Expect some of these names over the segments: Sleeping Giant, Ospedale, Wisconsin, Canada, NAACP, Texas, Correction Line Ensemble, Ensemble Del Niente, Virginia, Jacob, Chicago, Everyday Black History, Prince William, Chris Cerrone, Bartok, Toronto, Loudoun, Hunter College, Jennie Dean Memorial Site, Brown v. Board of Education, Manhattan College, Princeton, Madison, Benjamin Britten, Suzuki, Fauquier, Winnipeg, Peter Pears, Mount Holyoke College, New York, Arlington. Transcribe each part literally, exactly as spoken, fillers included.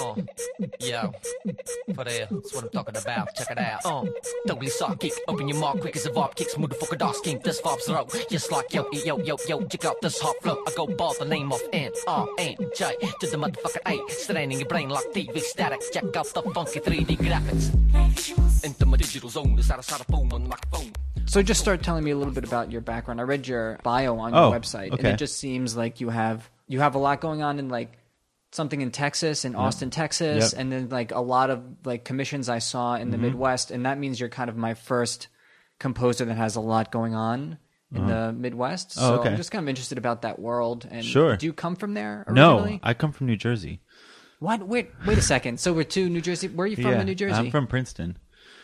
Uh, yo, for real, that's what I'm talking about, check it out. Uh, totally psychic, open your mouth quick as a varp kicks, motherfucker, dark king, this vibes low. Just like yo, yo, yo, yo, check out this hot flow. I go ball the name of Ant, R, Ant, J, to the motherfucking A, straining your brain like T V static. Check out the funky three D graphics. Into my digital zone, it's out of styrofoam on the microphone. So just start telling me a little bit about your background. I read your bio on your oh, website, okay. and it just seems like you have you have a lot going on in like something in Texas, in yep. Austin, Texas, yep. and then like a lot of like commissions I saw in mm-hmm. the Midwest, and that means you're kind of my first composer that has a lot going on in uh-huh. the Midwest. So oh, okay. I'm just kind of interested about that world. And sure. do you come from there originally? No, I come from New Jersey. What? Wait, wait a second. So we're to New Jersey. Where are you from yeah, in New Jersey? I'm from Princeton.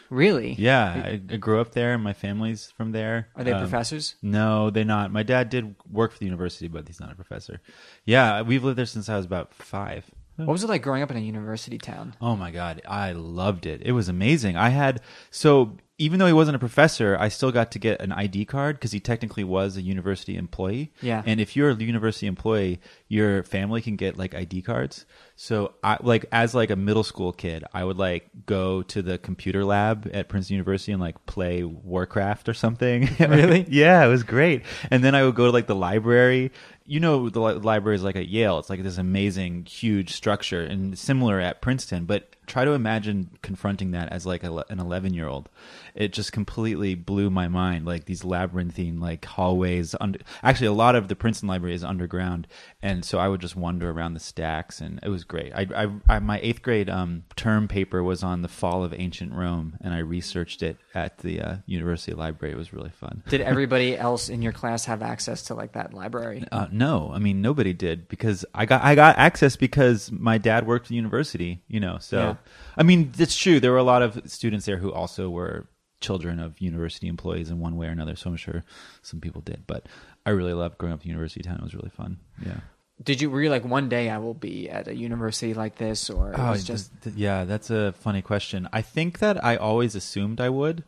Really? Yeah, I, I grew up there, and my family's from there. Are they um, professors? No, they're not. My dad did work for the university, but he's not a professor. Yeah, we've lived there since I was about five. What was it like growing up in a university town? Oh, my God. I loved it. It was amazing. I had – so even though he wasn't a professor, I still got to get an I D card because he technically was a university employee. Yeah. And if you're a university employee, your family can get like I D cards. So I like as like a middle school kid, I would like go to the computer lab at Princeton University and like play Warcraft or something. Really? Yeah, it was great. And then I would go to like the library. You know, the li- library is like at Yale. It's like this amazing, huge structure, and similar at Princeton. But try to imagine confronting that as like a, an eleven-year-old. It just completely blew my mind. Like these labyrinthine like hallways. Under- Actually, a lot of the Princeton library is underground, and so I would just wander around the stacks, and it was great. I, I, I my eighth grade um, term paper was on the fall of ancient Rome, and I researched it at the uh, university library. It was really fun. Did everybody else in your class have access to like that library? Uh, No, I mean nobody did because I got I got access because my dad worked at the university, you know. So yeah. I mean it's true. There were a lot of students there who also were children of university employees in one way or another. So I'm sure some people did, but I really loved growing up in university town. It was really fun. Yeah. Did you were you like one day I will be at a university like this or it oh, was just yeah? That's a funny question. I think that I always assumed I would,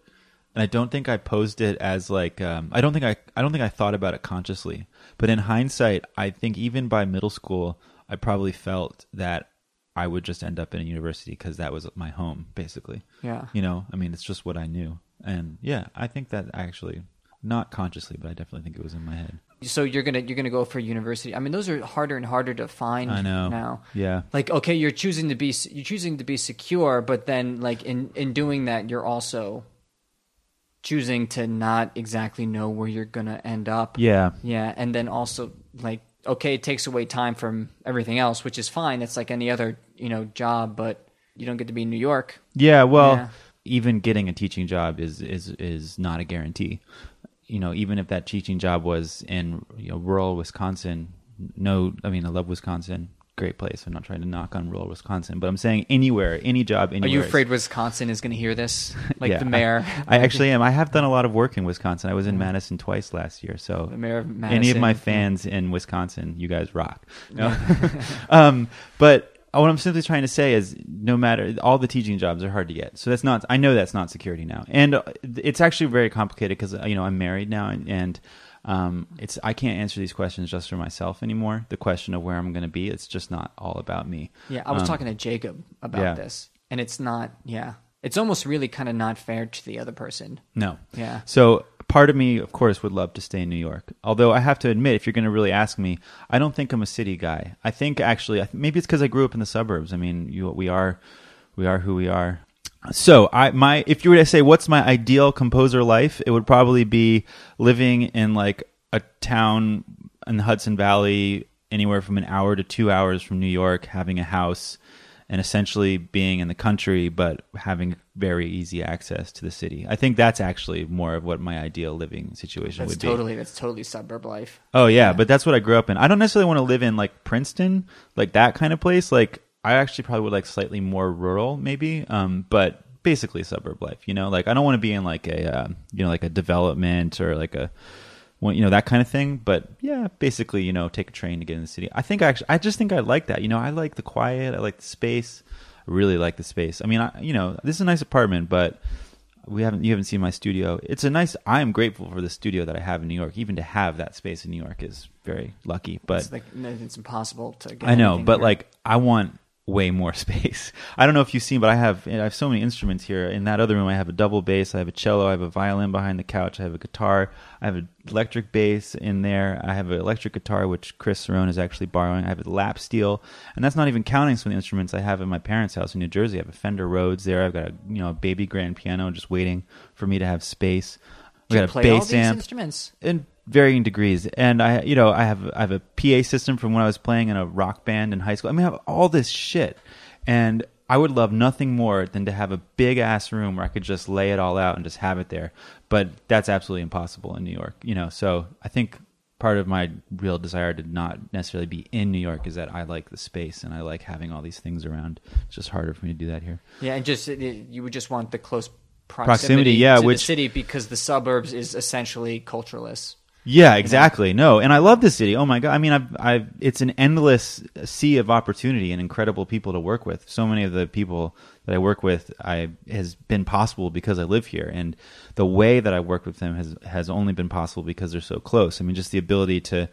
and I don't think I posed it as like um, I don't think I I don't think I thought about it consciously. But in hindsight, I think even by middle school, I probably felt that I would just end up in a university because that was my home, basically. Yeah. You know, I mean, it's just what I knew. And yeah, I think that actually, not consciously, but I definitely think it was in my head. So you're gonna you're gonna go for university. I mean, those are harder and harder to find. I know. Now. Yeah. Like, okay, you're choosing to be you're choosing to be secure, but then like in, in doing that, you're also choosing to not exactly know where you're going to end up. Yeah. Yeah. And then also like, okay, it takes away time from everything else, which is fine. It's like any other, you know, job, but you don't get to be in New York. Yeah. Well, yeah. Even getting a teaching job is, is, is not a guarantee. You know, even if that teaching job was in you know, rural Wisconsin, no, I mean, I love Wisconsin. Great place. I'm not trying to knock on rural Wisconsin, but I'm saying anywhere, any job, anywhere. Are you afraid Wisconsin is going to hear this? Like yeah, the mayor? I, I actually am. I have done a lot of work in Wisconsin. I was in Madison twice last year. So the mayor of Madison. Any of my fans in Wisconsin, you guys rock. No? um, but what I'm simply trying to say is no matter, all the teaching jobs are hard to get. So that's not, I know that's not security now. And it's actually very complicated because, you know, I'm married now and, and Um, it's I can't answer these questions just for myself anymore. The question of where I'm going to be, it's just not all about me. Yeah, I was um, talking to Jacob about yeah. this, and it's not. Yeah, it's almost really kind of not fair to the other person. No. Yeah. So part of me, of course, would love to stay in New York. Although I have to admit, if you're going to really ask me, I don't think I'm a city guy. I think actually, I th- maybe it's because I grew up in the suburbs. I mean, you, we are, we are who we are. So I my if you were to say what's my ideal composer life, it would probably be living in like a town in the Hudson Valley, anywhere from an hour to two hours from New York, having a house and essentially being in the country, but having very easy access to the city. I think that's actually more of what my ideal living situation that's would totally, be. That's totally suburb life. Oh yeah, yeah, but that's what I grew up in. I don't necessarily want to live in like Princeton, like that kind of place, like I actually probably would like slightly more rural maybe, um, but basically suburb life, you know, like I don't want to be in like a, uh, you know, like a development or like a, well, you know, that kind of thing. But yeah, basically, you know, take a train to get in the city. I think I actually, I just think I like that. You know, I like the quiet. I like the space. I really like the space. I mean, I, you know, this is a nice apartment, but we haven't, you haven't seen my studio. It's a nice, I am grateful for the studio that I have in New York. Even to have that space in New York is very lucky, but it's, like, it's impossible to get. I know, but here. Like, I want, way more space. I don't know if you've seen, but I have I have so many instruments here. In that other room, I have a double bass, I have a cello, I have a violin behind the couch, I have a guitar, I have an electric bass in there, I have an electric guitar, which Chris Cerrone is actually borrowing, I have a lap steel, and that's not even counting some of the instruments I have in my parents' house in New Jersey. I have a Fender Rhodes there, I've got a you know a baby grand piano just waiting for me to have space. We got a play bass all these amp instruments in varying degrees, and I, you know, I have I have a P A system from when I was playing in a rock band in high school. I mean, I have all this shit, and I would love nothing more than to have a big ass room where I could just lay it all out and just have it there. But that's absolutely impossible in New York, you know. So I think part of my real desire to not necessarily be in New York is that I like the space and I like having all these things around. It's just harder for me to do that here. Yeah, and just you would just want the close proximity, proximity yeah, to which, the city, because the suburbs is essentially cultureless. Yeah, exactly. No, and I love the city. Oh my god! I mean, I've, I've, it's an endless sea of opportunity and incredible people to work with. So many of the people that I work with, I has been possible because I live here, and the way that I work with them has has only been possible because they're so close. I mean, just the ability to,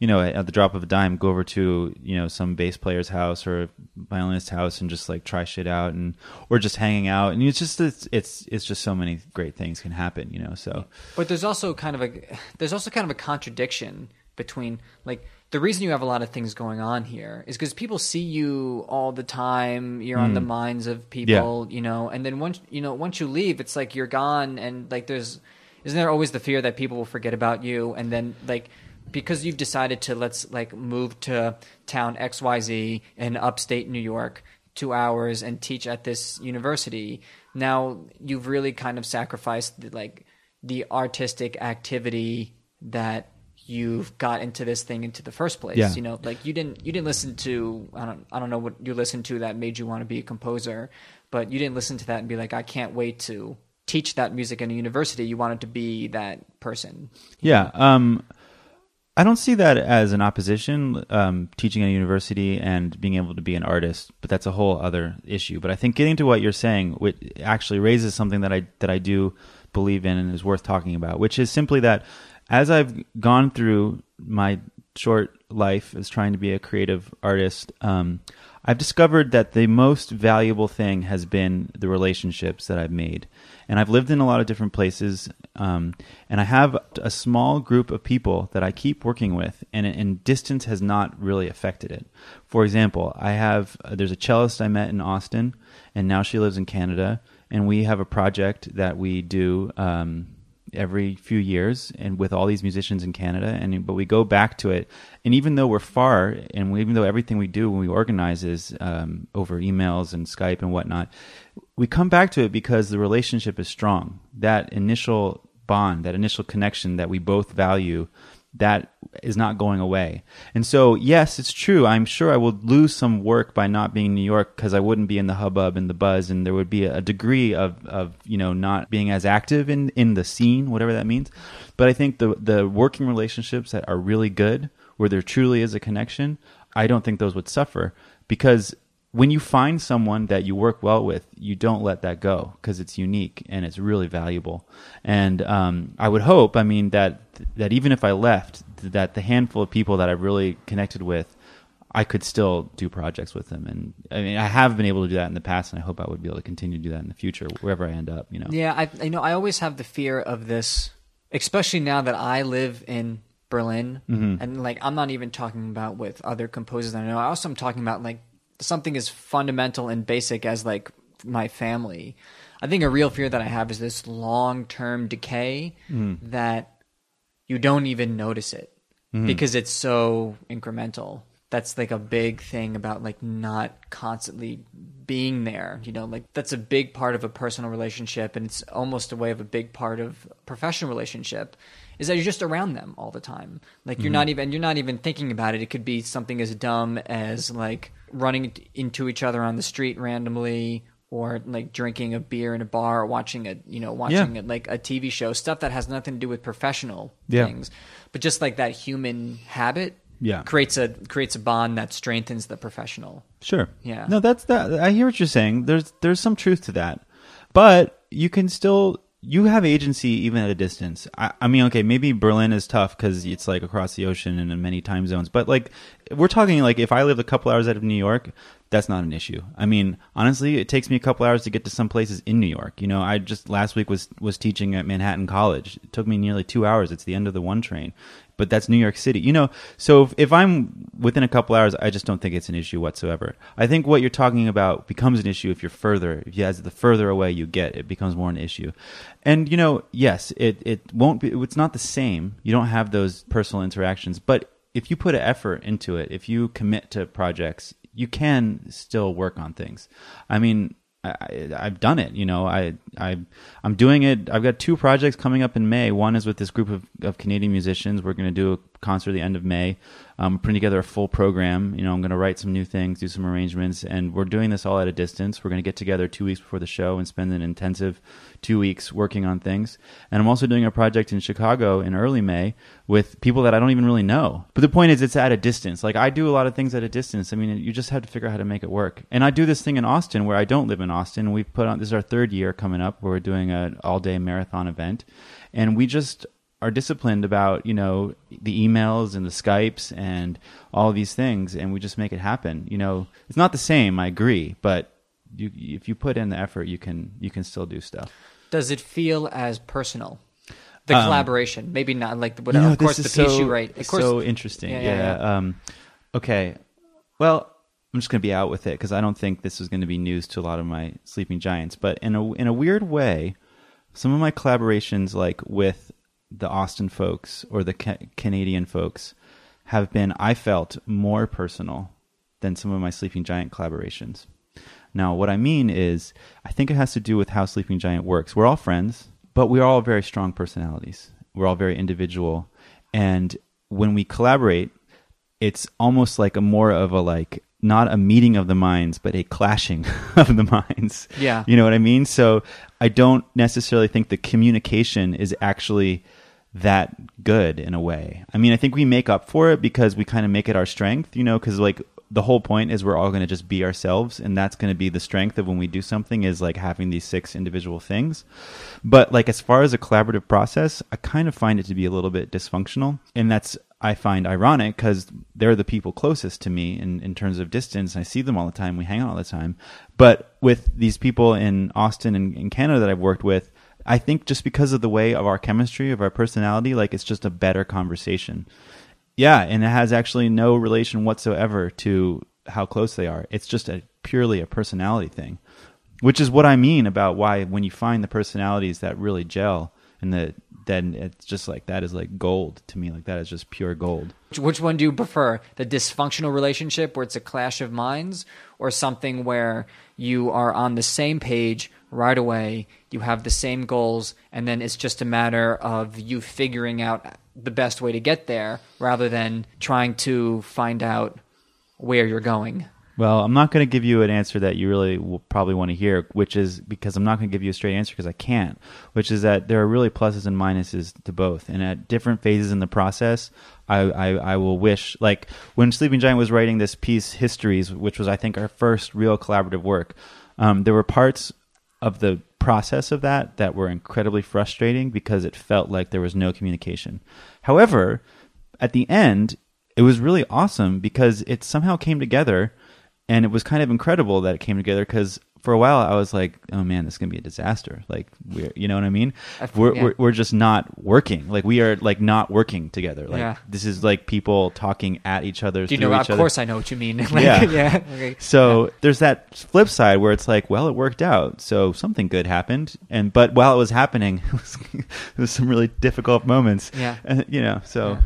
you know, at the drop of a dime, go over to, you know, some bass player's house or violinist's house and just like try shit out, and or just hanging out, and it's just it's it's, it's just so many great things can happen, you know. So, but there's also kind of a there's also kind of a contradiction between, like, the reason you have a lot of things going on here is because people see you all the time. You're mm. on the minds of people, yeah. you know. And then once you know once you leave, it's like you're gone, and like there's isn't there always the fear that people will forget about you, and then like. Because you've decided to, let's like move to town X Y Z in upstate New York two hours and teach at this university, now you've really kind of sacrificed the, like the artistic activity that you've got into this thing into the first place. Yeah. You know, like you didn't you didn't listen to I don't I don't know what you listened to that made you want to be a composer, but you didn't listen to that and be like, I can't wait to teach that music in a university. You wanted to be that person. Yeah. Um I don't see that as an opposition, um, teaching at a university and being able to be an artist, but that's a whole other issue. But I think getting to what you're saying, which actually raises something that I that I do believe in and is worth talking about, which is simply that as I've gone through my short life as trying to be a creative artist, um, I've discovered that the most valuable thing has been the relationships that I've made. And I've lived in a lot of different places, um, and I have a small group of people that I keep working with, and, and distance has not really affected it. For example, I have uh, there's a cellist I met in Austin, and now she lives in Canada, and we have a project that we do um, every few years, and with all these musicians in Canada, and but we go back to it. And even though we're far, and we, even though everything we do when we organize is um, over emails and Skype and whatnot, we come back to it because the relationship is strong. That initial bond, that initial connection that we both value, that is not going away. And so, yes, it's true. I'm sure I will lose some work by not being in New York because I wouldn't be in the hubbub and the buzz, and there would be a degree of, of you know, not being as active in, in the scene, whatever that means. But I think the the working relationships that are really good, where there truly is a connection, I don't think those would suffer, because when you find someone that you work well with, you don't let that go because it's unique and it's really valuable. And um, I would hope, I mean, that that even if I left, that the handful of people that I really connected with, I could still do projects with them. And I mean, I have been able to do that in the past, and I hope I would be able to continue to do that in the future, wherever I end up, you know? Yeah, I, you know, I always have the fear of this, especially now that I live in Berlin, mm-hmm. and like I'm not even talking about with other composers that I know. I also am talking about like something as fundamental and basic as like my family. I think a real fear that I have is this long-term decay mm. that you don't even notice it mm-hmm. because it's so incremental. That's like a big thing about like not constantly being there, you know, like that's a big part of a personal relationship, and it's almost a way of a big part of a professional relationship, is that you're just around them all the time. Like you're mm-hmm. not even, you're not even thinking about it. It could be something as dumb as like running into each other on the street randomly, or like drinking a beer in a bar, or watching a, you know, watching yeah. a, like a T V show, stuff that has nothing to do with professional yeah. things, but just like that human habit yeah. creates a, creates a bond that strengthens the professional. Sure. Yeah. No, that's that. I hear what you're saying. There's, there's some truth to that, but you can still, you have agency even at a distance. I, I mean, okay, maybe Berlin is tough because it's like across the ocean and in many time zones. But like, we're talking like if I lived a couple hours out of New York, that's not an issue. I mean, honestly, it takes me a couple hours to get to some places in New York. You know, I just last week was was teaching at Manhattan College. It took me nearly two hours. It's the end of the one train. But that's New York City. You know, so if, if I'm within a couple hours, I just don't think it's an issue whatsoever. I think what you're talking about becomes an issue if you're further, if you, as the further away you get, it becomes more an issue. And, you know, yes, it, it won't be, it's not the same. You don't have those personal interactions. But if you put an effort into it, if you commit to projects, you can still work on things. I mean, I, I've done it, you know, I, I, I'm doing it. I've got two projects coming up in May. One is with this group of, of Canadian musicians. We're going to do a concert at the end of May, um, putting together a full program. You know, I'm going to write some new things, do some arrangements, and we're doing this all at a distance. We're going to get together two weeks before the show and spend an intensive two weeks working on things. And I'm also doing a project in Chicago in early May with people that I don't even really know. But the point is, it's at a distance. Like, I do a lot of things at a distance. I mean, you just have to figure out how to make it work. And I do this thing in Austin where I don't live in Austin. We've put on, this is our third year coming up where we're doing an all-day marathon event. And we just are disciplined about, you know, the emails and the Skypes and all of these things. And we just make it happen. You know, it's not the same, I agree. But you, if you put in the effort, you can you can still do stuff. Does it feel as personal? The um, collaboration, maybe not like what, you know, of course the piece so, you write. Of course, so interesting. Yeah. yeah, yeah. yeah. Um, okay. Well, I'm just going to be out with it because I don't think this is going to be news to a lot of my Sleeping Giants. But in a in a weird way, some of my collaborations, like with the Austin folks or the ca- Canadian folks, have been, I felt, more personal than some of my Sleeping Giant collaborations. Now, what I mean is, I think it has to do with how Sleeping Giant works. We're all friends, but we're all very strong personalities. We're all very individual. And when we collaborate, it's almost like a more of a, like, not a meeting of the minds, but a clashing of the minds. Yeah. You know what I mean? So I don't necessarily think the communication is actually that good in a way. I mean, I think we make up for it because we kind of make it our strength, you know, because, like, the whole point is we're all going to just be ourselves, and that's going to be the strength of when we do something, is like having these six individual things. But, like, as far as a collaborative process, I kind of find it to be a little bit dysfunctional. And that's, I find, ironic because they're the people closest to me in, in terms of distance. I see them all the time. We hang out all the time. But with these people in Austin and in Canada that I've worked with, I think just because of the way of our chemistry, of our personality, like, it's just a better conversation. Yeah, and it has actually no relation whatsoever to how close they are. It's just a purely a personality thing, which is what I mean about why when you find the personalities that really gel, and the, then it's just like, that is like gold to me. Like, that is just pure gold. Which one do you prefer? The dysfunctional relationship where it's a clash of minds, or something where you are on the same page right away, you have the same goals, and then it's just a matter of you figuring out the best way to get there rather than trying to find out where you're going? Well, I'm not going to give you an answer that you really will probably want to hear, which is because I'm not going to give you a straight answer because I can't, which is that there are really pluses and minuses to both. And at different phases in the process, I, I, I will wish, like when Sleeping Giant was writing this piece, Histories, which was, I think, our first real collaborative work, um, there were parts of the process of that that were incredibly frustrating because it felt like there was no communication. However, at the end, it was really awesome because it somehow came together, and it was kind of incredible that it came together because for a while I was like, oh man, this is going to be a disaster. Like, we're, you know what I mean? I think, we're, yeah. we're, we're just not working. Like, we are like not working together. Like, yeah. This is like people talking at each other. Do you know, of other. course I know what you mean. like, yeah. yeah. Okay. So yeah. There's that flip side where it's like, well, it worked out. So something good happened. And, but while it was happening, it was, it was some really difficult moments. Yeah. And, you know, so. Yeah.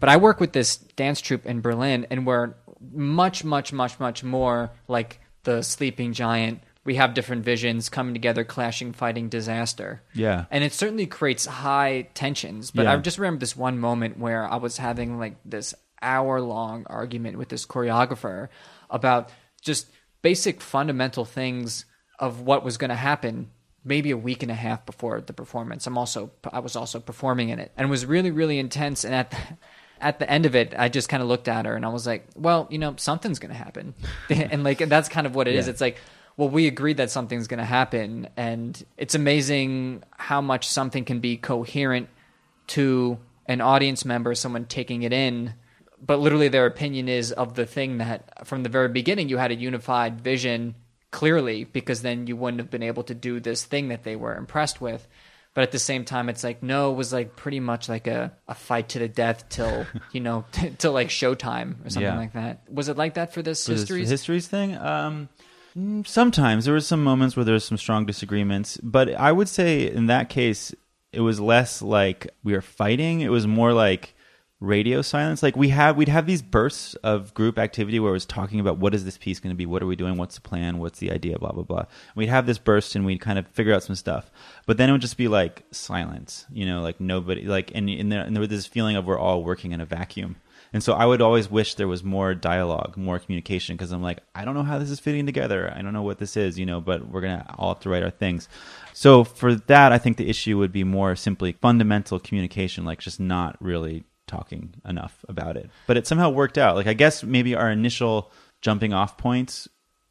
But I work with this dance troupe in Berlin, and we're much, much, much, much more like the Sleeping Giant. We have different visions coming together, clashing, fighting, disaster. Yeah. And it certainly creates high tensions. But yeah. I just remember this one moment where I was having like this hour-long argument with this choreographer about just basic fundamental things of what was going to happen maybe a week and a half before the performance. I'm also I was also performing in it, and it was really, really intense. And at the At the end of it, I just kind of looked at her and I was like, well, you know, something's going to happen. and like, and that's kind of what it yeah. is. It's like, well, we agreed that something's going to happen. And it's amazing how much something can be coherent to an audience member, someone taking it in, but literally their opinion is of the thing that from the very beginning you had a unified vision clearly, because then you wouldn't have been able to do this thing that they were impressed with. But at the same time, it's like, no, it was like pretty much like a, a fight to the death till, you know, t- till like showtime or something yeah. like that. Was it like that for this was Histories? This Histories thing? Um, sometimes. There were some moments where there was some strong disagreements. But I would say in that case, it was less like we were fighting. It was more like radio silence. Like we have, we'd have these bursts of group activity where it was talking about what is this piece going to be, what are we doing, what's the plan, what's the idea, blah blah blah. And we'd have this burst and we'd kind of figure out some stuff, but then it would just be like silence, you know, like nobody, like and, and, there, and there was this feeling of we're all working in a vacuum. And so I would always wish there was more dialogue, more communication, because I'm like, I don't know how this is fitting together, I don't know what this is, you know, but we're gonna all have to write our things. So for that, I think the issue would be more simply fundamental communication, like just not really talking enough about it. But it somehow worked out. Like I guess maybe our initial jumping off points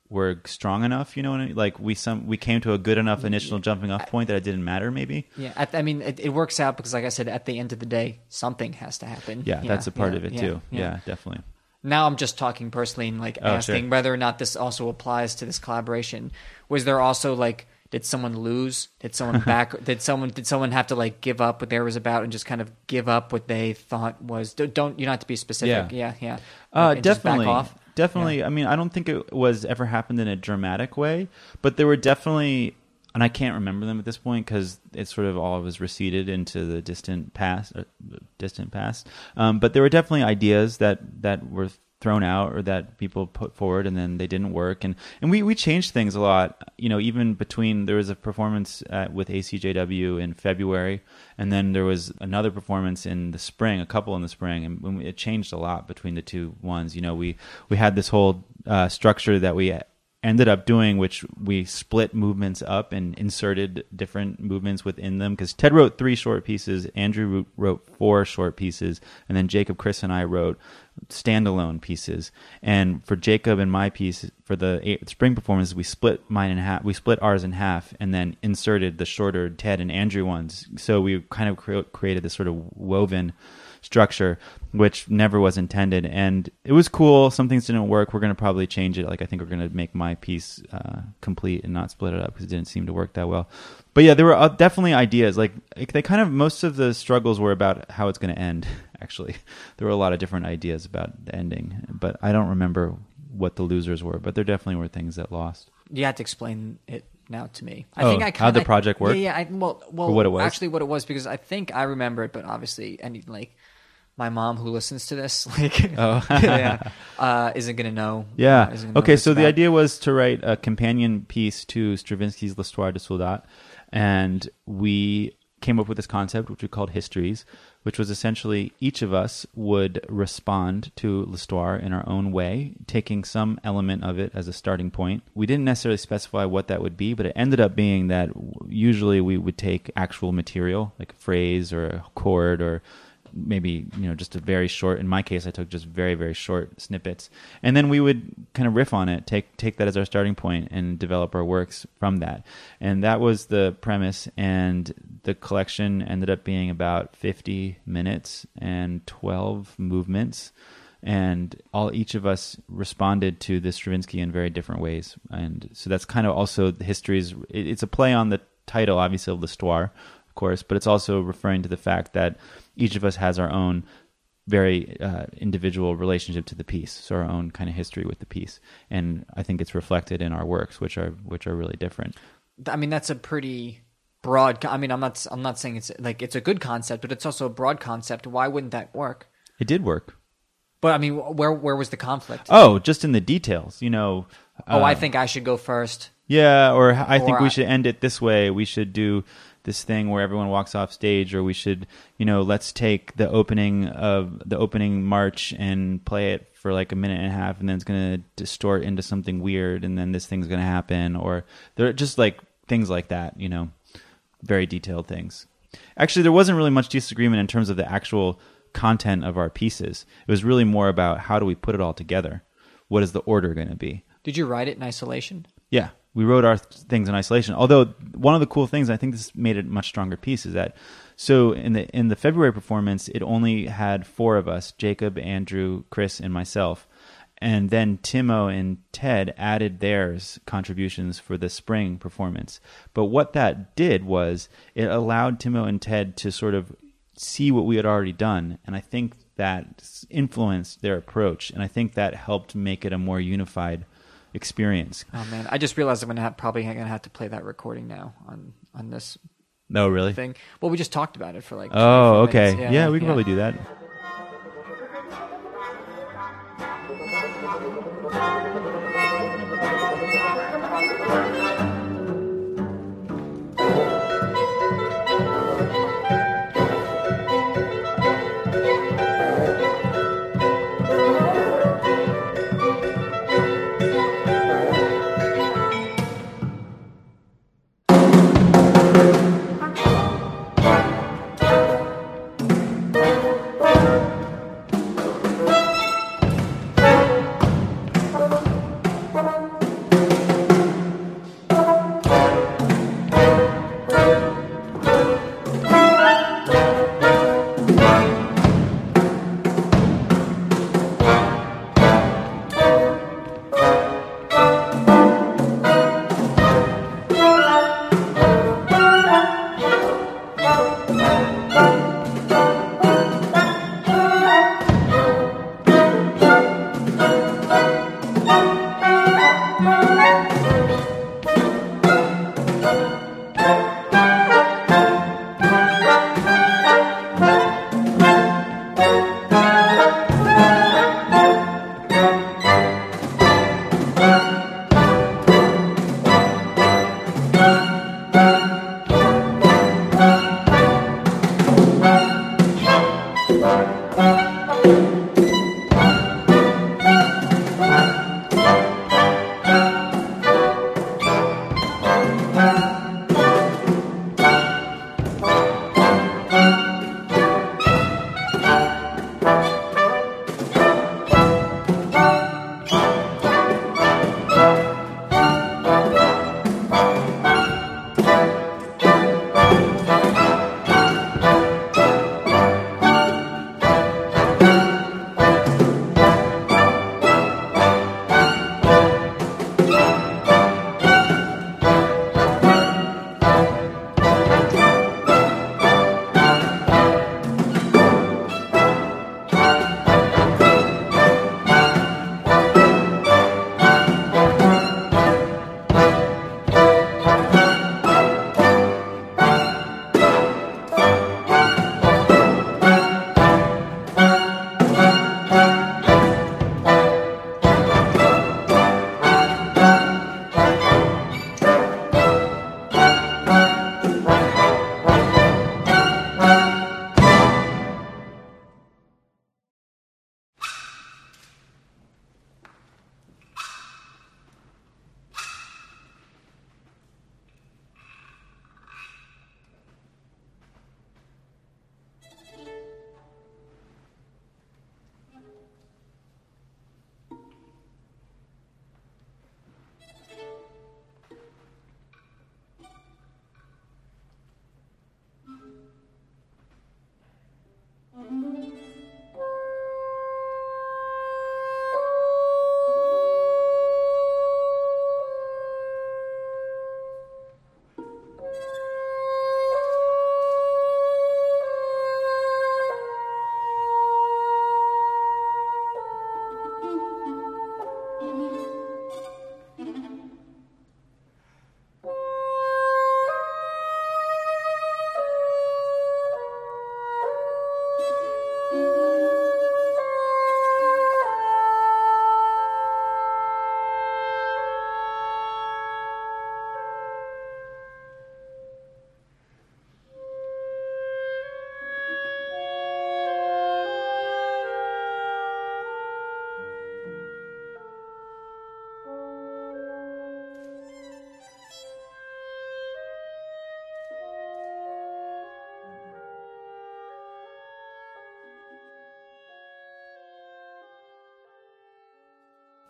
were strong enough, you know what I mean? Like we some we came to a good enough initial jumping off point that it didn't matter maybe. Yeah, I, I mean it, it works out because like I said, at the end of the day something has to happen. Yeah, yeah that's a part yeah, of it yeah, too. Yeah, yeah. yeah, definitely. Now I'm just talking personally and like oh, asking sure. whether or not this also applies to this collaboration. Was there also like Did someone lose? Did someone back? did someone did someone have to like give up what there was about and just kind of give up what they thought was? Don't you don't have to be specific? Yeah, yeah. yeah. Uh, definitely, back off. definitely. Yeah. I mean, I don't think it was ever happened in a dramatic way, but there were definitely, and I can't remember them at this point because it's sort of all was receded into the distant past, or distant past. Um, but there were definitely ideas that that were thrown out or that people put forward and then they didn't work, and and we we changed things a lot, you know, even between there was a performance at, with A C J W in February, and then there was another performance in the spring, a couple in the spring, and when we, it changed a lot between the two ones, you know. We we had this whole uh structure that we ended up doing, which we split movements up and inserted different movements within them, because Ted wrote three short pieces, Andrew wrote four short pieces, and then Jacob, Chris, and I wrote standalone pieces. And for Jacob and my piece for the eight, spring performance, we split mine in half, we split ours in half, and then inserted the shorter Ted and Andrew ones. So we kind of cre- created this sort of woven structure, which never was intended, and it was cool. Some things didn't work. We're going to probably change it. Like I think we're going to make my piece uh, complete and not split it up because it didn't seem to work that well. But yeah, there were definitely ideas. Like they kind of most of the struggles were about how it's going to end. Actually, there were a lot of different ideas about the ending, but I don't remember what the losers were. But there definitely were things that lost. You had to explain it now to me. I oh, think I kinda, how the project worked. Yeah, yeah I, well, well, what it was. Actually, what it was, because I think I remember it, but obviously, and like. My mom, who listens to this, like, oh. yeah, uh, isn't going to know. Yeah. Uh, gonna okay, know so about. The idea was to write a companion piece to Stravinsky's L'histoire de Soldat, and we came up with this concept, which we called Histories, which was essentially each of us would respond to L'histoire in our own way, taking some element of it as a starting point. We didn't necessarily specify what that would be, but it ended up being that usually we would take actual material, like a phrase or a chord or maybe, you know, just a very short, in my case I took just very very short snippets, and then we would kind of riff on it, take take that as our starting point and develop our works from that. And that was the premise, and the collection ended up being about fifty minutes and twelve movements, and all each of us responded to the Stravinsky in very different ways. And so that's kind of also the Histories. It's a play on the title, obviously, of L'histoire, of course, but it's also referring to the fact that each of us has our own very uh, individual relationship to the piece, so our own kind of history with the piece, and I think it's reflected in our works, which are which are really different. I mean, that's a pretty broad. I mean, I'm not I'm not saying it's like it's a good concept, but it's also a broad concept. Why wouldn't that work? It did work, but I mean, where where was the conflict? Oh, just in the details, you know. Oh, um, I think I should go first. Yeah, or I think or we I, should end it this way. We should do this thing where everyone walks off stage, or we should, you know, let's take the opening of the opening march and play it for like a minute and a half, and then it's going to distort into something weird, and then this thing's going to happen, or they're just like things like that, you know, very detailed things. Actually, there wasn't really much disagreement in terms of the actual content of our pieces. It was really more about how do we put it all together? What is the order going to be? Did you write it in isolation? Yeah. we wrote our th- things in isolation. Although one of the cool things, I think this made it a much stronger piece, is that so in the in the February performance, it only had four of us: Jacob, Andrew, Chris, and myself. And then Timo and Ted added their contributions for the spring performance. But what that did was it allowed Timo and Ted to sort of see what we had already done. And I think that influenced their approach. And I think that helped make it a more unified experience. Oh, man. I just realized I'm gonna have, probably going to have to play that recording now on, on this no, really? thing. Well, we just talked about it for like Oh, okay. Minutes. Yeah, yeah, we can yeah. probably do that. Thank you.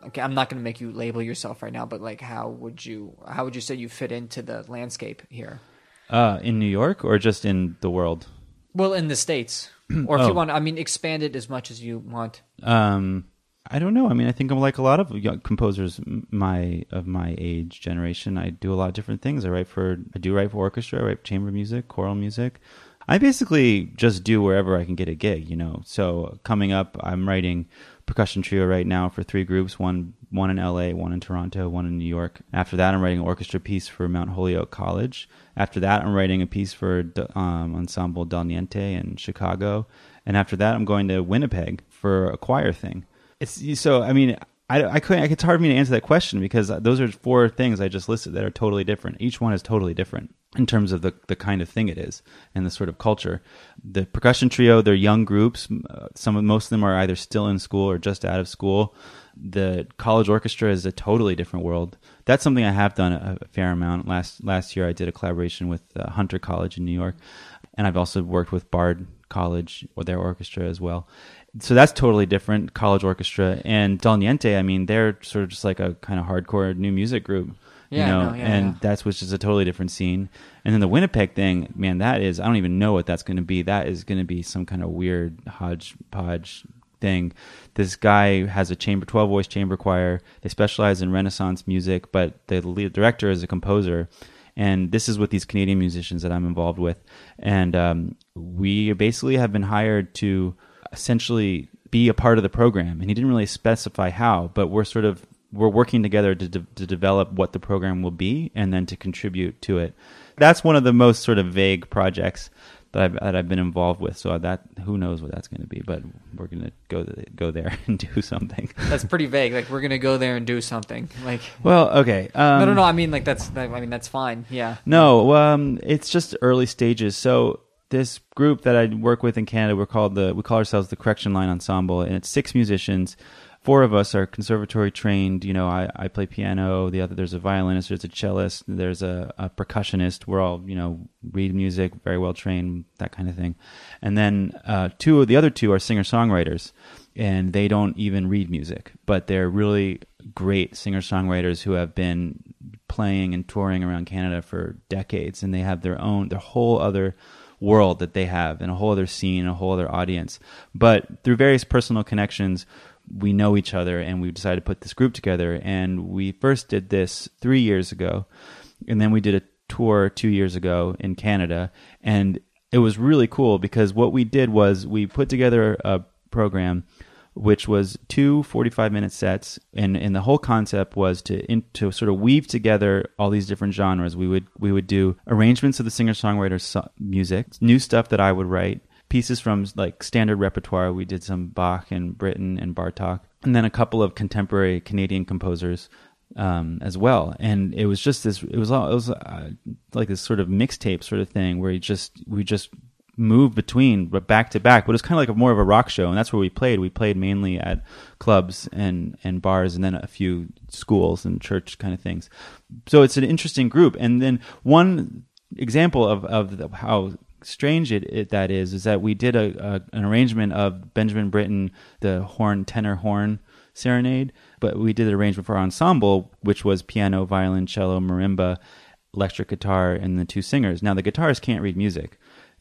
okay, I'm not going to make you label yourself right now, but like, how would you how would you say you fit into the landscape here? Uh, in New York or just in the world? Well, in the States, or if oh. you want, I mean, expand it as much as you want. Um, I don't know. I mean, I think I'm like a lot of young composers my of my age generation. I do a lot of different things. I write for I do write for orchestra, I write for chamber music, choral music. I basically just do wherever I can get a gig, you know. So coming up, I'm writing percussion trio right now for three groups, one one in L A, one in Toronto, one in New York. After that, I'm writing an orchestra piece for Mount Holyoke College. After that, I'm writing a piece for um, Ensemble Del Niente in Chicago. And after that, I'm going to Winnipeg for a choir thing. It's so, I mean, I, I couldn't, it's hard for me to answer that question because those are four things I just listed that are totally different. Each one is totally different in terms of the, the kind of thing it is and the sort of culture. The percussion trio, they're young groups. Some, most of them are either still in school or just out of school. The college orchestra is a totally different world. That's something I have done a, a fair amount. Last last year I did a collaboration with uh, Hunter College in New York, and I've also worked with Bard College or their orchestra as well. So that's totally different, college orchestra. And Del Niente, I mean, they're sort of just like a kind of hardcore new music group. Yeah, you know, no, yeah, and yeah. That's which is a totally different scene. And then the Winnipeg thing, man, that is, I don't even know what that's going to be. That is going to be some kind of weird hodgepodge thing. This guy has a chamber, twelve voice chamber choir. They specialize in Renaissance music, but the lead director is a composer. And this is with these Canadian musicians that I'm involved with. And um, we basically have been hired to essentially be a part of the program. And he didn't really specify how, but we're sort of, we're working together to, de- to develop what the program will be and then to contribute to it. That's one of the most sort of vague projects that I've, that I've been involved with. So that, who knows what that's going to be, but we're going to go go there and do something. That's pretty vague. Like, we're going to go there and do something. Like, well, okay. Um, no, no, no. I mean, like that's, I mean, that's fine. Yeah. No, um, it's just early stages. So this group that I work with in Canada, we're called the, we call ourselves the Correction Line Ensemble, and it's six musicians. Four of us are conservatory trained. You know, I, I play piano. The other, there's a violinist, there's a cellist, there's a, a percussionist. We're all, you know, read music, very well trained, that kind of thing. And then uh, two of the other two are singer-songwriters, and they don't even read music, but they're really great singer-songwriters who have been playing and touring around Canada for decades, and they have their own, their whole other world that they have, and a whole other scene, a whole other audience. But through various personal connections, we know each other, and we decided to put this group together. And we first did this three years ago, and then we did a tour two years ago in Canada. And it was really cool because what we did was we put together a program which was two forty-five minute sets, and, and the whole concept was to in, to sort of weave together all these different genres. We would we would do arrangements of the singer-songwriter's music, new stuff that I would write, pieces from like standard repertoire. We did some Bach and Britten and Bartok, and then a couple of contemporary Canadian composers um, as well. And it was just this. It was all. It was uh, like this sort of mixtape sort of thing where you just we just move between, but back to back. But it's kind of like a, more of a rock show, and that's where we played. We played mainly at clubs and and bars, and then a few schools and church kind of things. So it's an interesting group. And then one example of of the, how strange it, it that is is that we did a, a an arrangement of Benjamin Britten, the horn tenor horn serenade, but we did an arrangement for our ensemble, which was piano, violin, cello, marimba, electric guitar, and the two singers. Now the guitarist can't read music,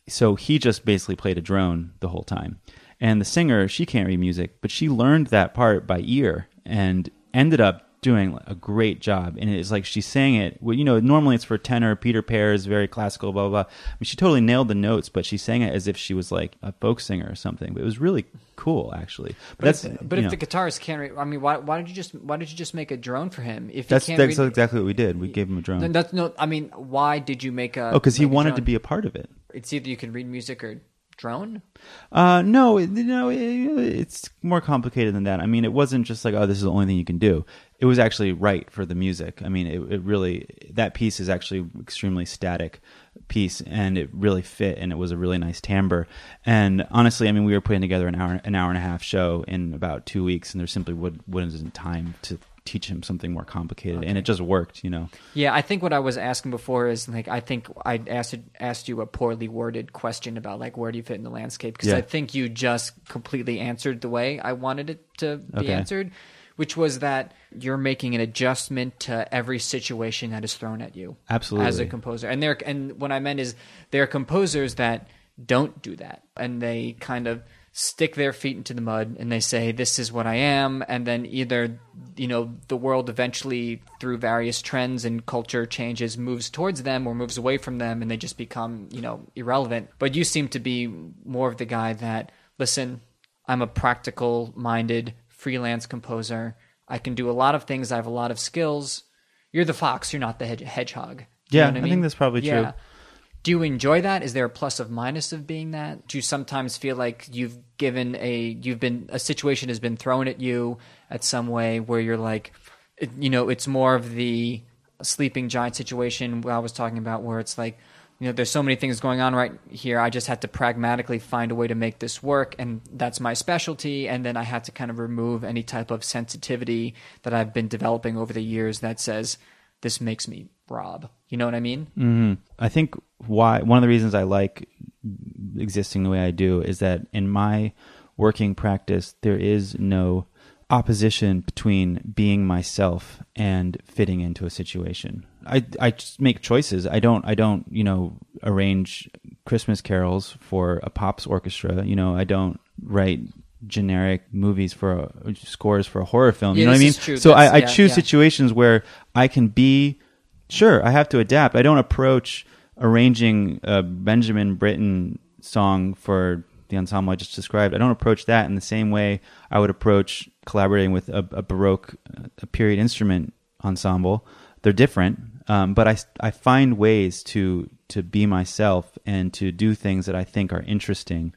so he just basically played a drone the whole time, and the singer, she can't read music, but she learned that part by ear and ended up doing a great job. And it's like she sang it, well, you know, normally it's for tenor, Peter Pears, very classical, blah, blah, blah. I mean, she totally nailed the notes, but she sang it as if she was like a folk singer or something. But it was really cool, actually. But, but that's, if, but if the guitarist can't read, I mean, why, why did you just, why did you just make a drone for him? If that's, he can't that's read, exactly what we did. We gave him a drone. That's no, I mean, why did you make a, oh, because he wanted to be a part of it. It's either you can read music or drone? Uh, no, no, it, it's more complicated than that. I mean, it wasn't just like, oh, this is the only thing you can do. It was actually right for the music. I mean, it, it really, that piece is actually extremely static piece, and it really fit, and it was a really nice timbre. And honestly, I mean, we were putting together an hour, an hour and a half show in about two weeks, and there simply would, wasn't time to teach him something more complicated, okay. And it just worked, you know. Yeah, I think what I was asking before is like, I think I asked asked you a poorly worded question about like, where do you fit in the landscape? Because yeah. I think you just completely answered the way I wanted it to be okay. answered, which was that you're making an adjustment to every situation that is thrown at you. Absolutely. As a composer. And there, and what I meant is there are composers that don't do that, and they kind of stick their feet into the mud and they say, this is what I am. And then either, you know, the world eventually through various trends and culture changes moves towards them or moves away from them, and they just become, you know, irrelevant. But you seem to be more of the guy that, listen, I'm a practical minded freelance composer. I can do a lot of things. I have a lot of skills. You're the fox. You're not the hedgehog. You yeah. I, mean? I think that's probably yeah. true. Do you enjoy that? Is there a plus of minus of being that? Do you sometimes feel like you've given a, you've been, a situation has been thrown at you at some way where you're like, you know, it's more of the Sleeping Giant situation I was talking about where it's like, you know, there's so many things going on right here. I just had to pragmatically find a way to make this work, and that's my specialty. And then I had to kind of remove any type of sensitivity that I've been developing over the years that says, this makes me Rob. You know what I mean? Mm-hmm. I think why one of the reasons I like existing the way I do is that in my working practice, there is no opposition between being myself and fitting into a situation. I, I just make choices. I don't, I don't, you know, arrange Christmas carols for a pops orchestra. You know, I don't write generic movies for a, scores for a horror film. You yeah, know what I mean? True. So I, I yeah, choose yeah. situations where I can be sure. I have to adapt. I don't approach arranging a Benjamin Britten song for the ensemble I just described. I don't approach that in the same way I would approach collaborating with a, a Baroque, a period instrument ensemble. They're different, um, but I, I find ways to to be myself and to do things that I think are interesting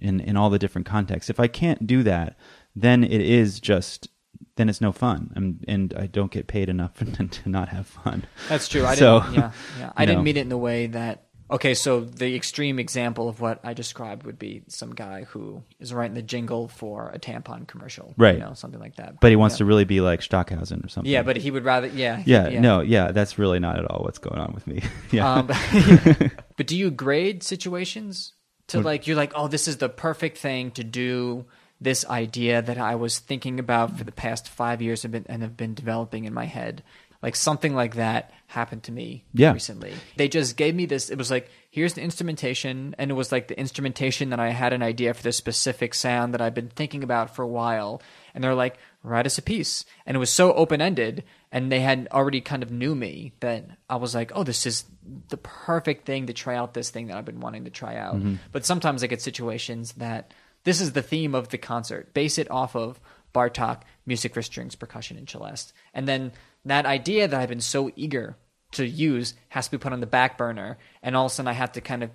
in, in all the different contexts. If I can't do that, then it is just, then it's no fun. And, and I don't get paid enough to not have fun. That's true. I so, didn't, yeah, yeah. I didn't know. mean it in the way that, okay, so the extreme example of what I described would be some guy who is writing the jingle for a tampon commercial. Right. You know, something like that. But he wants yeah. to really be like Stockhausen or something. Yeah, but he would rather, yeah. Yeah, yeah. no, yeah, that's really not at all what's going on with me. yeah. Um, yeah. But do you grade situations? To like, you're like, oh, this is the perfect thing to do, this idea that I was thinking about for the past five years and, been, and have been developing in my head. Like something like that happened to me yeah. recently. They just gave me this. It was like, here's the instrumentation. And it was like the instrumentation that I had an idea for this specific sound that I've been thinking about for a while. And they're like, write us a piece. And it was so open-ended. And they had already kind of knew me that I was like, oh, this is the perfect thing to try out this thing that I've been wanting to try out. Mm-hmm. But sometimes I get situations that this is the theme of the concert. Base it off of Bartok, music for strings, percussion, and celeste. And then that idea that I've been so eager to use has to be put on the back burner. And all of a sudden I have to kind of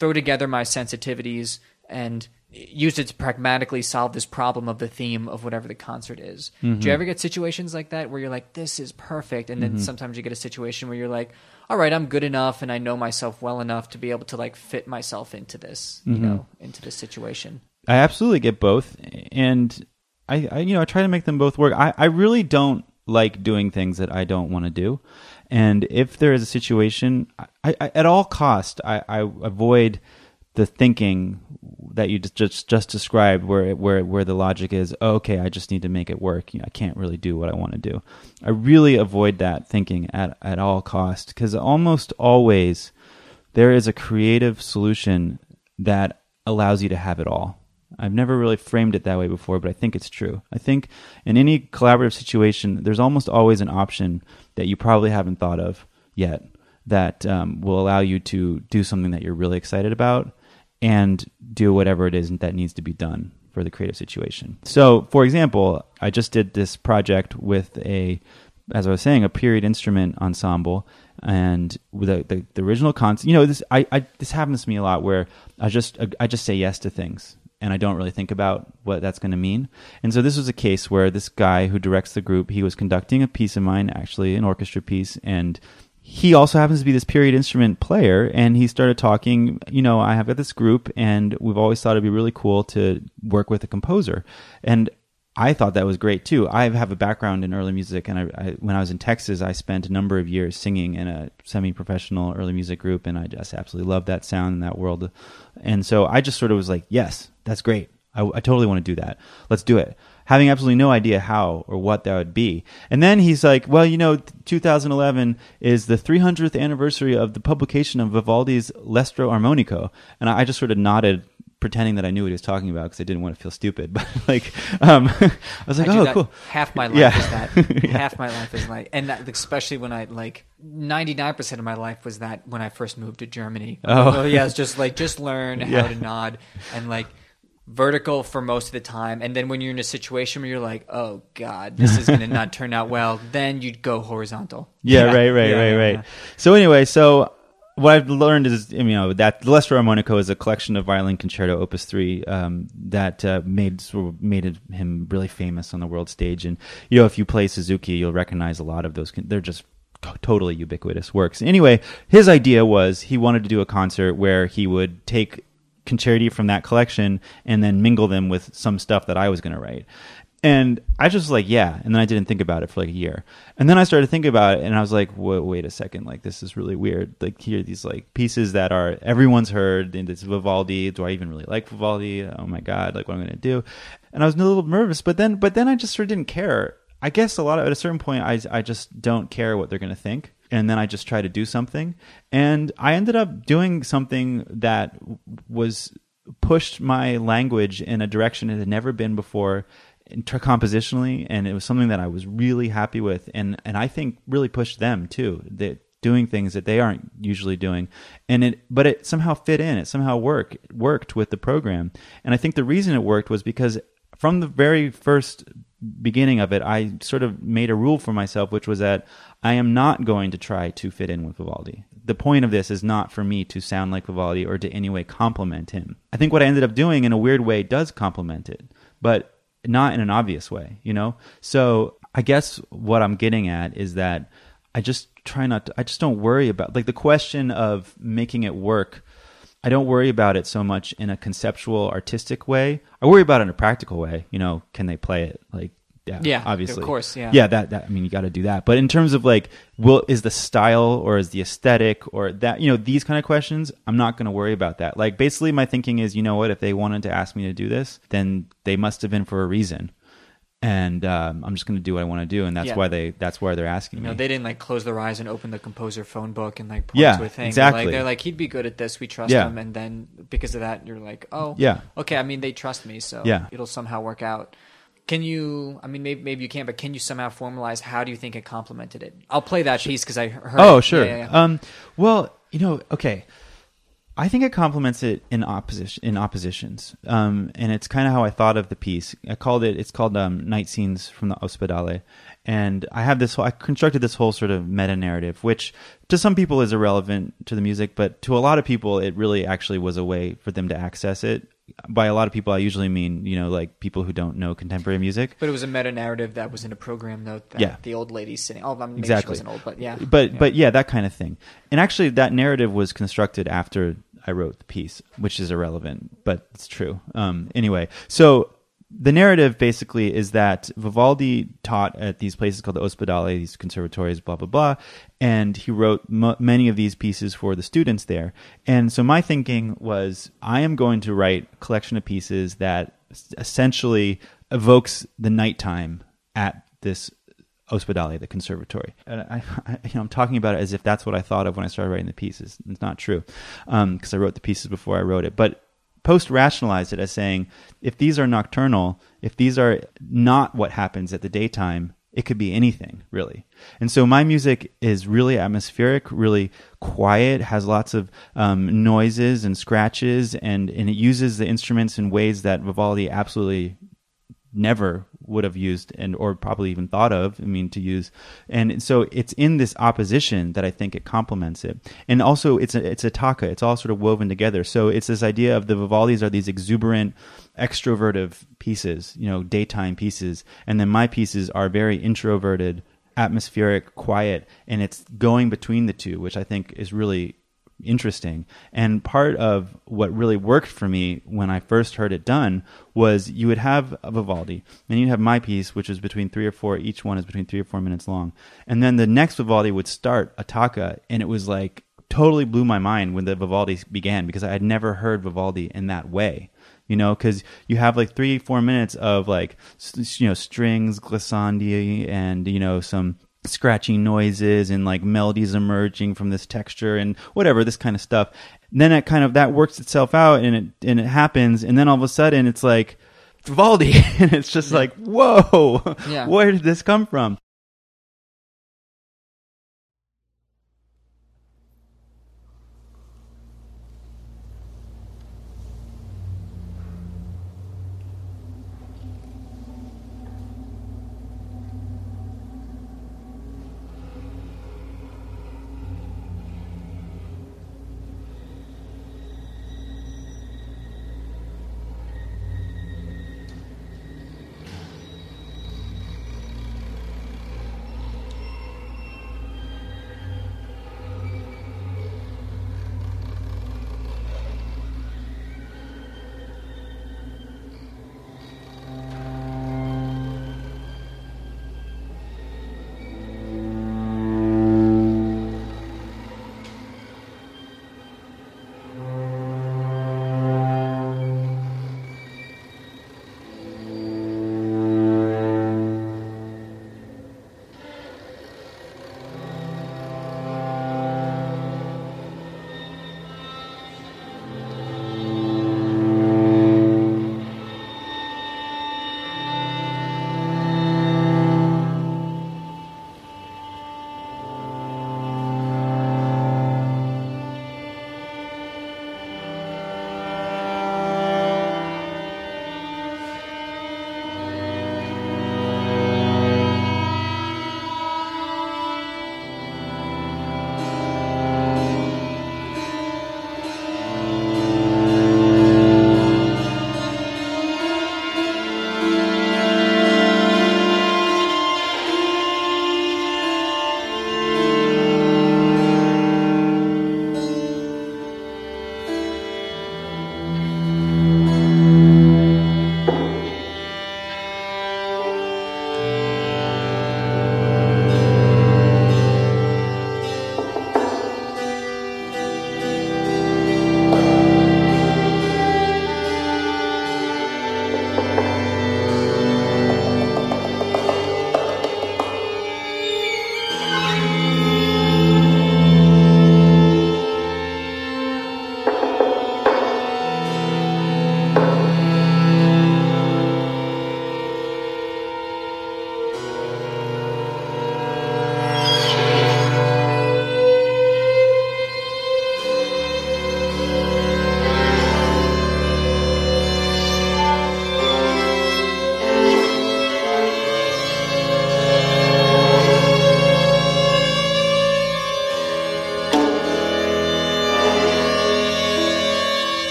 throw together my sensitivities and use it to pragmatically solve this problem of the theme of whatever the concert is. Mm-hmm. Do you ever get situations like that where you're like, this is perfect? And then mm-hmm. sometimes you get a situation where you're like, all right, I'm good enough and I know myself well enough to be able to like fit myself into this, mm-hmm. you know, into this situation. I absolutely get both. And I, I you know, I try to make them both work. I, I really don't like doing things that I don't want to do. And if there is a situation, I, I, at all cost, I, I avoid the thinking that you just, just, just described where, it, where, where the logic is, oh, okay, I just need to make it work. You know, I can't really do what I want to do. I really avoid that thinking at, at all cost, because almost always there is a creative solution that allows you to have it all. I've never really framed it that way before, but I think it's true. I think in any collaborative situation, there's almost always an option that you probably haven't thought of yet that um, will allow you to do something that you're really excited about and do whatever it is that needs to be done for the creative situation. So, for example, I just did this project with a, as I was saying, a period instrument ensemble, and the the, the original concept. You know, this I, I this happens to me a lot where I just I just say yes to things. And I don't really think about what that's going to mean. And so this was a case where this guy who directs the group, he was conducting a piece of mine, actually an orchestra piece, and he also happens to be this period instrument player. And he started talking, you know, I have got this group and we've always thought it'd be really cool to work with a composer. And I thought that was great too. I have a background in early music, and I, I when I was in Texas, I spent a number of years singing in a semi-professional early music group, and I just absolutely loved that sound and that world. And so I just sort of was like, yes, that's great. I, I totally want to do that. Let's do it. having absolutely no idea how or what that would be. And then he's like, well, you know, two thousand eleven is the three hundredth anniversary of the publication of Vivaldi's L'estro Armonico. And I just sort of nodded, pretending that I knew what he was talking about because I didn't want to feel stupid. But like, um, I was like, I oh, cool. Half my life yeah. is that. yeah. Half my life is like, and that, especially when I like ninety-nine percent of my life was that when I first moved to Germany. Oh, oh yeah, it's just like just learn yeah. how to nod and like vertical for most of the time. And then when you're in a situation where you're like, oh God, this is going to not turn out well, then you'd go horizontal. Yeah, yeah. right, right, yeah, right, right. Yeah. So anyway, so. What I've learned is, you know, that L'estro Armonico is a collection of violin concerto opus three um, that uh, made sort of made him really famous on the world stage. And you know, if you play Suzuki, you'll recognize a lot of those. They're just totally ubiquitous works. Anyway, his idea was he wanted to do a concert where he would take concerti from that collection and then mingle them with some stuff that I was going to write. And I just was like, yeah. And then I didn't think about it for like a year. And then I started thinking about it and I was like, whoa, wait a second. Like, this is really weird. Like, here are these like pieces that are, everyone's heard. And it's Vivaldi. Do I even really like Vivaldi? Oh my God. Like, what am I going to do? And I was a little nervous, but then, but then I just sort of didn't care. I guess a lot of, at a certain point, I, I just don't care what they're going to think. And then I just try to do something. And I ended up doing something that was pushed my language in a direction it had never been before. Compositionally, and it was something that I was really happy with, and and I think really pushed them too. That doing things that they aren't usually doing, and it but it somehow fit in. It somehow worked it worked with the program, and I think the reason it worked was because from the very first beginning of it, I sort of made a rule for myself, which was that I am not going to try to fit in with Vivaldi. The point of this is not for me to sound like Vivaldi or to any way compliment him. I think what I ended up doing in a weird way does compliment it, but not in an obvious way, you know? So I guess what I'm getting at is that I just try not to, I just don't worry about, like the question of making it work, I don't worry about it so much in a conceptual, artistic way. I worry about it in a practical way, you know, can they play it? Like, yeah, yeah obviously. Of course, yeah. Yeah, that, that I mean, you got to do that. But in terms of like, will is the style or is the aesthetic or that, you know, these kind of questions, I'm not going to worry about that. Like basically my thinking is, you know what, if they wanted to ask me to do this, then they must have been for a reason. And um, I'm just going to do what I want to do, and that's yeah. why they—that's why they're asking you know, me. No, they didn't like close their eyes and open the composer phone book and like point yeah, to a thing. Exactly. Like, they're like, he'd be good at this. We trust yeah. him, and then because of that, you're like, oh, yeah, okay. I mean, they trust me, so yeah. it'll somehow work out. Can you, I mean, maybe maybe you can't, but can you somehow formalize how do you think it complemented it? I'll play that sure. piece because I heard Oh, it. sure. Yeah, yeah, yeah. Um, well, you know, okay. I think it complements it in opposition, in oppositions. Um, and it's kind of how I thought of the piece. I called it, it's called um, Night Scenes from the Ospedale. And I have this whole, I constructed this whole sort of meta narrative, which to some people is irrelevant to the music, but to a lot of people, it really actually was a way for them to access it. By a lot of people, I usually mean, you know, like people who don't know contemporary music. But it was a meta narrative that was in a program note that yeah. the old lady sitting. Oh, I'm exactly. She wasn't old, but yeah. But, yeah. but yeah, that kind of thing. And actually, that narrative was constructed after I wrote the piece, which is irrelevant, but it's true. Um, anyway, so the narrative basically is that Vivaldi taught at these places called the Ospedale, these conservatories, blah, blah, blah. And he wrote m- many of these pieces for the students there. And so my thinking was, I am going to write a collection of pieces that essentially evokes the nighttime at this Ospedale, the conservatory. And I, I, you know, I'm talking about it as if that's what I thought of when I started writing the pieces. It's not true, um, because I wrote the pieces before I wrote it. But post-rationalized it as saying, if these are nocturnal, if these are not what happens at the daytime, it could be anything, really. And so my music is really atmospheric, really quiet, has lots of um, noises and scratches, and, and it uses the instruments in ways that Vivaldi absolutely never would have used and or probably even thought of, I mean, to use. And so it's in this opposition that I think it complements it. And also it's a, it's a taka. It's all sort of woven together. So it's this idea of the Vivaldis are these exuberant, extrovertive pieces, you know, daytime pieces. And then my pieces are very introverted, atmospheric, quiet. And it's going between the two, which I think is really interesting. And part of what really worked for me when I first heard it done was you would have Vivaldi and you'd have my piece, which is between three or four, each one is between three or four minutes long. And then the next Vivaldi would start a taka, and it was like totally blew my mind when the Vivaldi began, because I had never heard Vivaldi in that way. you know, because you have like three, four minutes of like, you know, strings, glissandi, and, you know, some scratching noises and like melodies emerging from this texture and whatever, this kind of stuff. And then it kind of, that works itself out and it, and it happens. And then all of a sudden it's like Vivaldi and it's just yeah. like, whoa, yeah. where did this come from?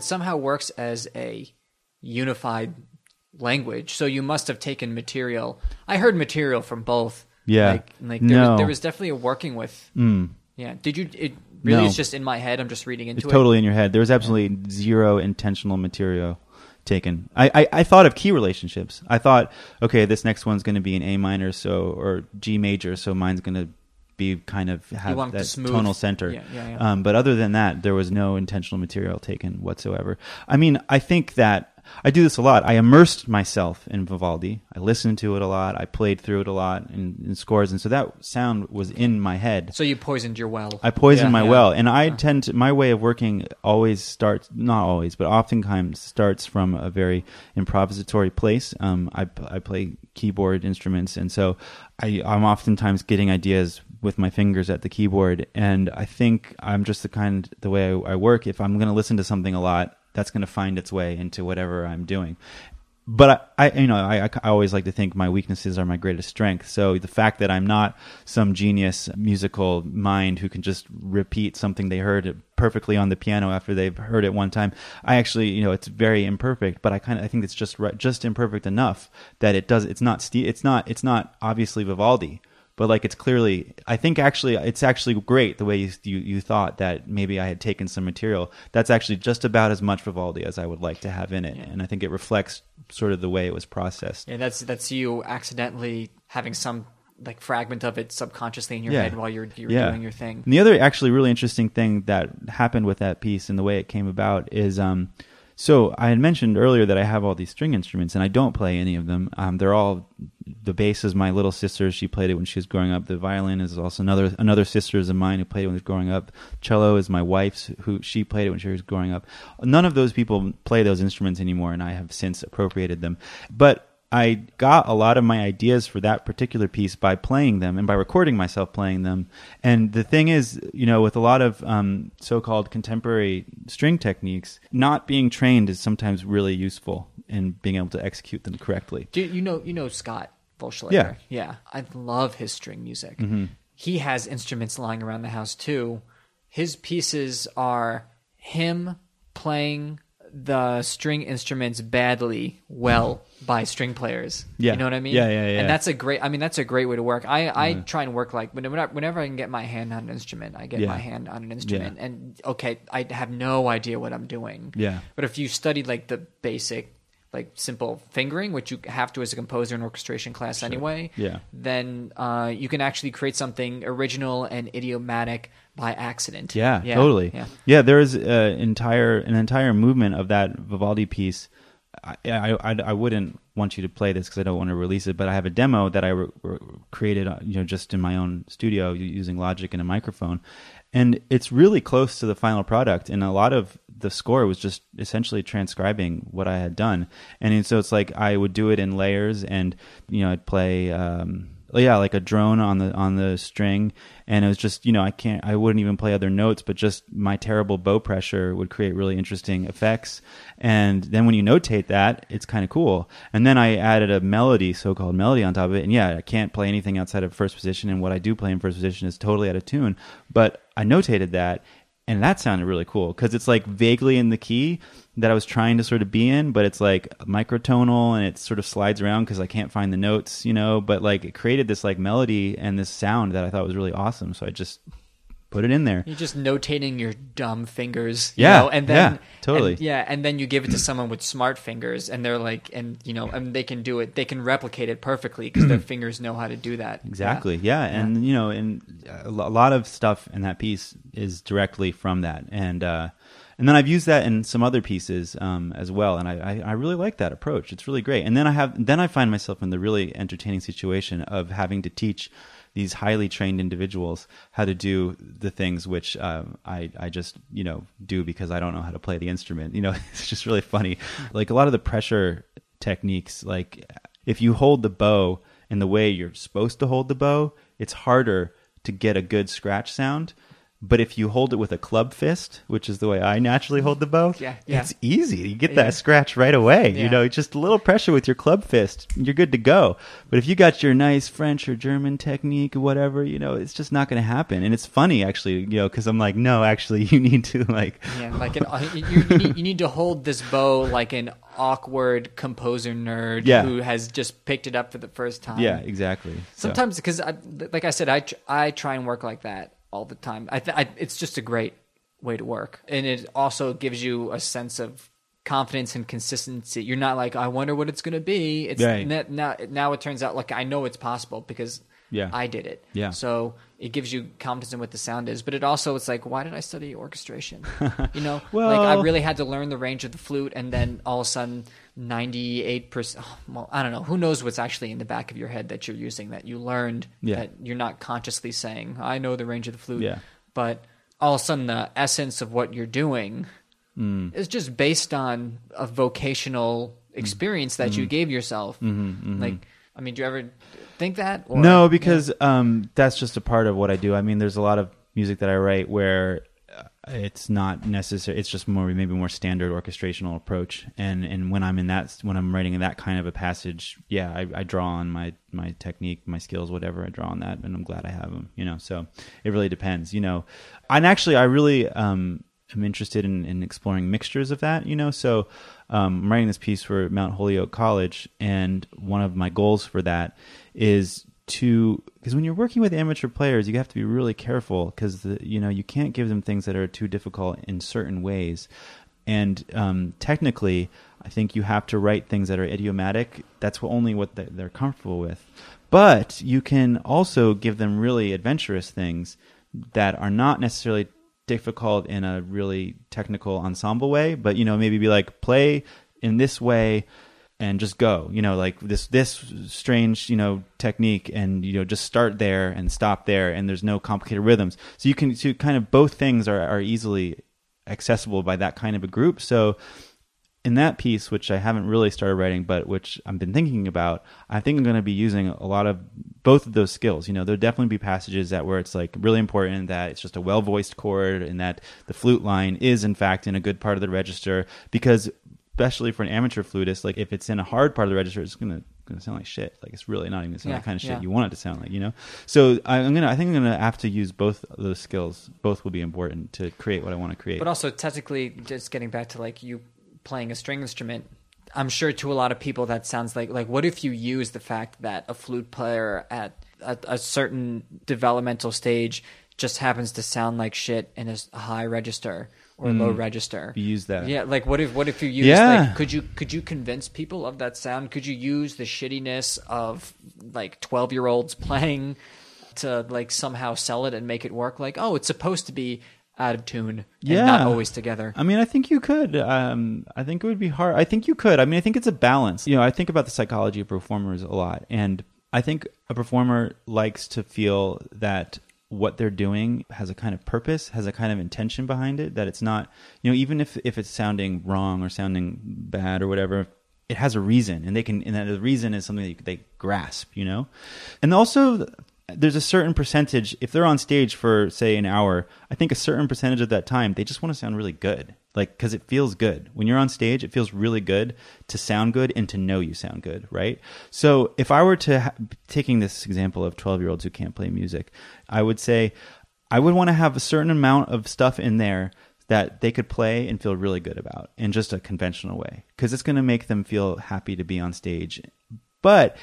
Somehow works as a unified language. So you must have taken material. I heard material from both. Yeah. Like, like there, no. was, there was definitely a working with. Mm. Yeah. Did you, it really no. is just in my head. I'm just reading into it's it. It's totally in your head. There was absolutely yeah. zero intentional material. taken. I, I, I thought of key relationships. I thought, okay, this next one's going to be an A minor, so, or G major, so mine's going to be kind of have that tonal center. Yeah, yeah, yeah. Um, but other than that, there was no intentional material taken whatsoever. I mean, I think that I do this a lot. I immersed myself in Vivaldi. I listened to it a lot. I played through it a lot in, in scores. And so that sound was in my head. So you poisoned your well. I poisoned yeah, my yeah. well. And I yeah. tend to, my way of working always starts, not always, but oftentimes starts from a very improvisatory place. Um, I, I play keyboard instruments. And so I, I'm oftentimes getting ideas with my fingers at the keyboard. And I think I'm just the kind, the way I, I work, if I'm going to listen to something a lot, that's going to find its way into whatever I'm doing. But I, I you know, I, I always like to think my weaknesses are my greatest strength. So the fact that I'm not some genius musical mind who can just repeat something they heard perfectly on the piano after they've heard it one time, I actually, you know, it's very imperfect. But I kind of, I think it's just right, just imperfect enough that it does. It's not, it's not, it's not obviously Vivaldi. But like it's clearly, I think actually, it's actually great the way you, you you thought that maybe I had taken some material. That's actually just about as much Vivaldi as I would like to have in it. Yeah. And I think it reflects sort of the way it was processed. Yeah, that's that's you accidentally having some like fragment of it subconsciously in your yeah. head while you're, you're yeah. doing your thing. And the other actually really interesting thing that happened with that piece and the way it came about is... um. So I had mentioned earlier that I have all these string instruments, and I don't play any of them. Um, they're all, the bass is my little sister. She played it when she was growing up. The violin is also another another sister's of mine who played it when she was growing up. Cello is my wife's, who she played it when she was growing up. None of those people play those instruments anymore, and I have since appropriated them. But I got a lot of my ideas for that particular piece by playing them and by recording myself playing them. And the thing is, you know, with a lot of um, so-called contemporary string techniques, not being trained is sometimes really useful in being able to execute them correctly. Do you know, you know Scott Bolschlager? Yeah. Yeah. I love his string music. Mm-hmm. He has instruments lying around the house too. His pieces are him playing the string instruments badly well by string players. Yeah. You know what I mean? Yeah, yeah, yeah. And that's a great, I mean, that's a great way to work. I, I yeah. try and work like, whenever, whenever I can get my hand on an instrument, I get yeah. my hand on an instrument. Yeah. And okay, I have no idea what I'm doing. Yeah. But if you studied like the basic, like simple fingering, which you have to as a composer in orchestration class sure. anyway, yeah. then uh, you can actually create something original and idiomatic by accident. Yeah, yeah. totally. Yeah, yeah there is an entire an entire movement of that Vivaldi piece. I I, I wouldn't want you to play this because I don't want to release it, but I have a demo that I re- re- created, you know, just in my own studio using Logic and a microphone, and it's really close to the final product. And a lot of the score was just essentially transcribing what I had done, and so it's like I would do it in layers, and you know, I'd play. Um, Yeah, like a drone on the on the string, and it was just, you know, I can't, I wouldn't even play other notes, but just my terrible bow pressure would create really interesting effects. And then when you notate that, it's kind of cool. And then I added a melody, so-called melody, on top of it. And yeah, I can't play anything outside of first position, and what I do play in first position is totally out of tune. But I notated that, and that sounded really cool because it's like vaguely in the key that I was trying to sort of be in, but it's like microtonal and it sort of slides around because I can't find the notes, you know, but like it created this like melody and this sound that I thought was really awesome. So I just put it in there. You're just notating your dumb fingers, you yeah, know, and then, yeah, totally. And, yeah. And then you give it to someone with smart fingers and they're like, and you know, and they can do it. They can replicate it perfectly because their fingers know how to do that. Exactly. Yeah. yeah. And yeah. you know, and a lot of stuff in that piece is directly from that. And, uh, And then I've used that in some other pieces um, as well, and I, I, I really like that approach. It's really great. And then I have, then I find myself in the really entertaining situation of having to teach these highly trained individuals how to do the things which um, I, I just, you know, do because I don't know how to play the instrument. You know, it's just really funny. Like a lot of the pressure techniques, like if you hold the bow in the way you're supposed to hold the bow, it's harder to get a good scratch sound. But if you hold it with a club fist, which is the way I naturally hold the bow, yeah, yeah. it's easy. You get that yeah. scratch right away. Yeah. You know, just a little pressure with your club fist, you're good to go. But if you got your nice French or German technique or whatever, you know, it's just not going to happen. And it's funny, actually, you know, because I'm like, no, actually, you need to like, yeah, like an, you, you, need, you need to hold this bow like an awkward composer nerd yeah. who has just picked it up for the first time. Yeah, exactly. Sometimes, because, so. like I said, I I try and work like that all the time. I, th- I it's just a great way to work, and it also gives you a sense of confidence and consistency. You're not like, I wonder what it's going to be. It's right. ne- now, now it turns out like I know it's possible because yeah. I did it. Yeah. So it gives you confidence in what the sound is, but it also, it's like, why did I study orchestration? You know, well, like I really had to learn the range of the flute, and then all of a sudden ninety-eight percent, oh, well, I don't know, who knows what's actually in the back of your head that you're using, that you learned yeah. that you're not consciously saying, I know the range of the flute, yeah. but all of a sudden the essence of what you're doing mm. is just based on a vocational experience mm. that mm. you gave yourself. Mm-hmm, mm-hmm. Like, I mean, do you ever think that? Or, no, because yeah. um, that's just a part of what I do. I mean, there's a lot of music that I write where it's not necessary. It's just more, maybe more standard orchestrational approach. And and when I'm in that, when I'm writing in that kind of a passage, yeah, I, I draw on my, my technique, my skills, whatever. I draw on that, and I'm glad I have them. You know, so it really depends. You know, and actually, I really um, am interested in, in exploring mixtures of that. You know, so. Um, I'm writing this piece for Mount Holyoke College, and one of my goals for that is to, because when you're working with amateur players, you have to be really careful, because you know you can't give them things that are too difficult in certain ways, and um, technically, I think you have to write things that are idiomatic. That's what, only what they're comfortable with, but you can also give them really adventurous things that are not necessarily difficult in a really technical ensemble way, but you know, maybe be like, play in this way and just go, you know, like this this strange, you know, technique, and you know, just start there and stop there, and there's no complicated rhythms, so you can, so kind of both things are, are easily accessible by that kind of a group. So in that piece, which I haven't really started writing, but which I've been thinking about, I think I'm going to be using a lot of both of those skills. You know, there'll definitely be passages that where it's like really important that it's just a well-voiced chord, and that the flute line is in fact in a good part of the register, because especially for an amateur flutist, like if it's in a hard part of the register, it's going to, going to sound like shit. Like it's really not even sound yeah, the kind of shit yeah. you want it to sound like, you know? So I'm going to, I think I'm going to have to use both of those skills. Both will be important to create what I want to create. But also technically, just getting back to like you playing a string instrument, I'm sure to a lot of people that sounds like, like what if you use the fact that a flute player at a, a certain developmental stage just happens to sound like shit in a high register or mm, low register? You use that. Yeah, like what if what if you use yeah. like could you could you convince people of that sound? Could you use the shittiness of like twelve-year-olds playing to like somehow sell it and make it work? Like, oh, it's supposed to be out of tune and yeah. not always together. I mean, I think you could. Um, I think it would be hard. I think you could. I mean, I think it's a balance. You know, I think about the psychology of performers a lot. And I think a performer likes to feel that what they're doing has a kind of purpose, has a kind of intention behind it, that it's not, you know, even if, if it's sounding wrong or sounding bad or whatever, it has a reason. And they can, and that the reason is something that they grasp, you know? And also, there's a certain percentage, if they're on stage for say an hour, I think a certain percentage of that time they just want to sound really good, like because it feels good when you're on stage. It feels really good to sound good and to know you sound good, right? So if I were to ha- taking this example of twelve year olds who can't play music, I would say I would want to have a certain amount of stuff in there that they could play and feel really good about in just a conventional way, because it's going to make them feel happy to be on stage. But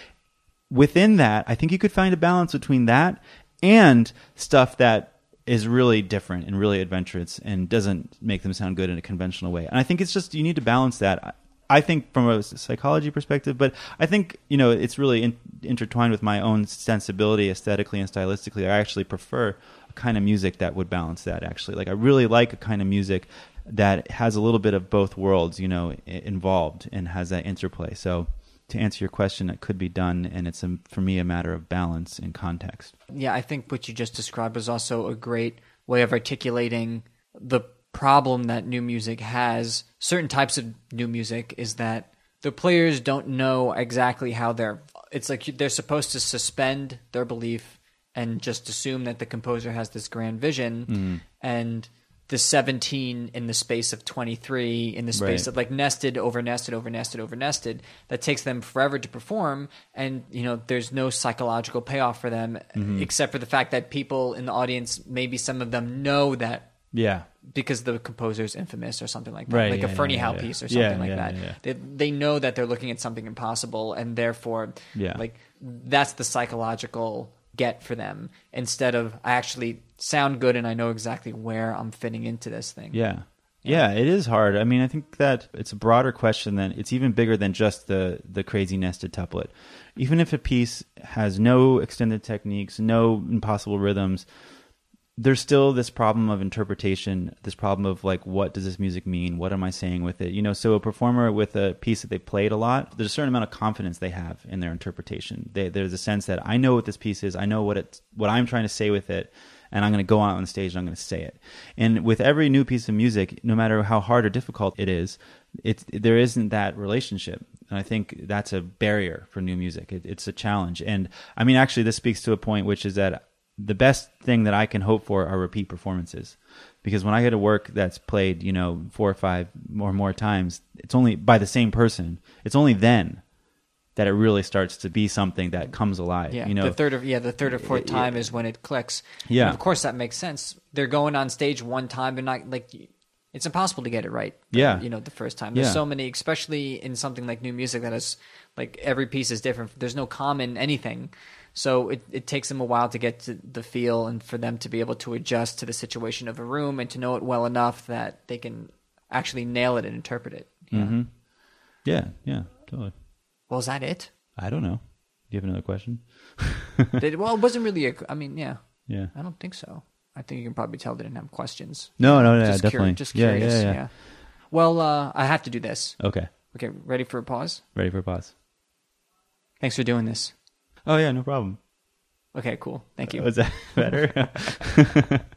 within that, I think you could find a balance between that and stuff that is really different and really adventurous and doesn't make them sound good in a conventional way. And I think it's just, you need to balance that, I think, from a psychology perspective. But I think, you know, it's really in, intertwined with my own sensibility aesthetically and stylistically. I actually prefer a kind of music that would balance that, actually. Like, I really like a kind of music that has a little bit of both worlds, you know, involved and has that interplay. So to answer your question, it could be done, and it's a, for me, a matter of balance and context. Yeah, I think what you just described was also a great way of articulating the problem that new music has. Certain types of new music is that the players don't know exactly how they're – it's like they're supposed to suspend their belief and just assume that the composer has this grand vision, mm-hmm. and – the seventeen in the space of twenty-three, in the space right. of like nested over nested over nested over nested, that takes them forever to perform. And, you know, there's no psychological payoff for them, mm-hmm. except for the fact that people in the audience, maybe some of them know that. Yeah. Because the composer's infamous or something like that, right, like yeah, a Fernie yeah, Howe yeah, piece or something yeah, like yeah, that. Yeah, yeah. They they know that they're looking at something impossible, and therefore yeah. like that's the psychological get for them, instead of I actually sound good and I know exactly where I'm fitting into this thing. Yeah. Yeah, it is hard. I mean, I think that it's a broader question than it's even bigger than just the, the crazy nested tuplet. Even if a piece has no extended techniques, no impossible rhythms, there's still this problem of interpretation, this problem of like, what does this music mean? What am I saying with it? You know, so a performer with a piece that they played a lot, there's a certain amount of confidence they have in their interpretation. They, there's a sense that I know what this piece is. I know what it's, what I'm trying to say with it. And I'm going to go out on the stage and I'm going to say it. And with every new piece of music, no matter how hard or difficult it is, it's, there isn't that relationship. And I think that's a barrier for new music. It, it's a challenge. And I mean, actually, this speaks to a point, which is that the best thing that I can hope for are repeat performances. Because when I get a work that's played, you know, four or five or more times, it's only by the same person. It's only then that it really starts to be something that comes alive. Yeah, you know, the third or yeah, the third or fourth time yeah. is when it clicks. Yeah, and of course that makes sense. They're going on stage one time, and not like it's impossible to get it right. Yeah, you know, the first time. There's yeah. so many, especially in something like new music that is like every piece is different. There's no common anything, so it it takes them a while to get to the feel and for them to be able to adjust to the situation of a room and to know it well enough that they can actually nail it and interpret it. Yeah, mm-hmm. yeah, yeah, totally. Well, is that it? I don't know. Do you have another question? Did, well, it wasn't really a... I mean, yeah. Yeah. I don't think so. I think you can probably tell they didn't have questions. No, no, no, just yeah, curi- definitely. Just curious, yeah. yeah, yeah. yeah. Well, uh, I have to do this. Okay. Okay, ready for a pause? Ready for a pause. Thanks for doing this. Oh, yeah, no problem. Okay, cool. Thank you. Uh, was that better?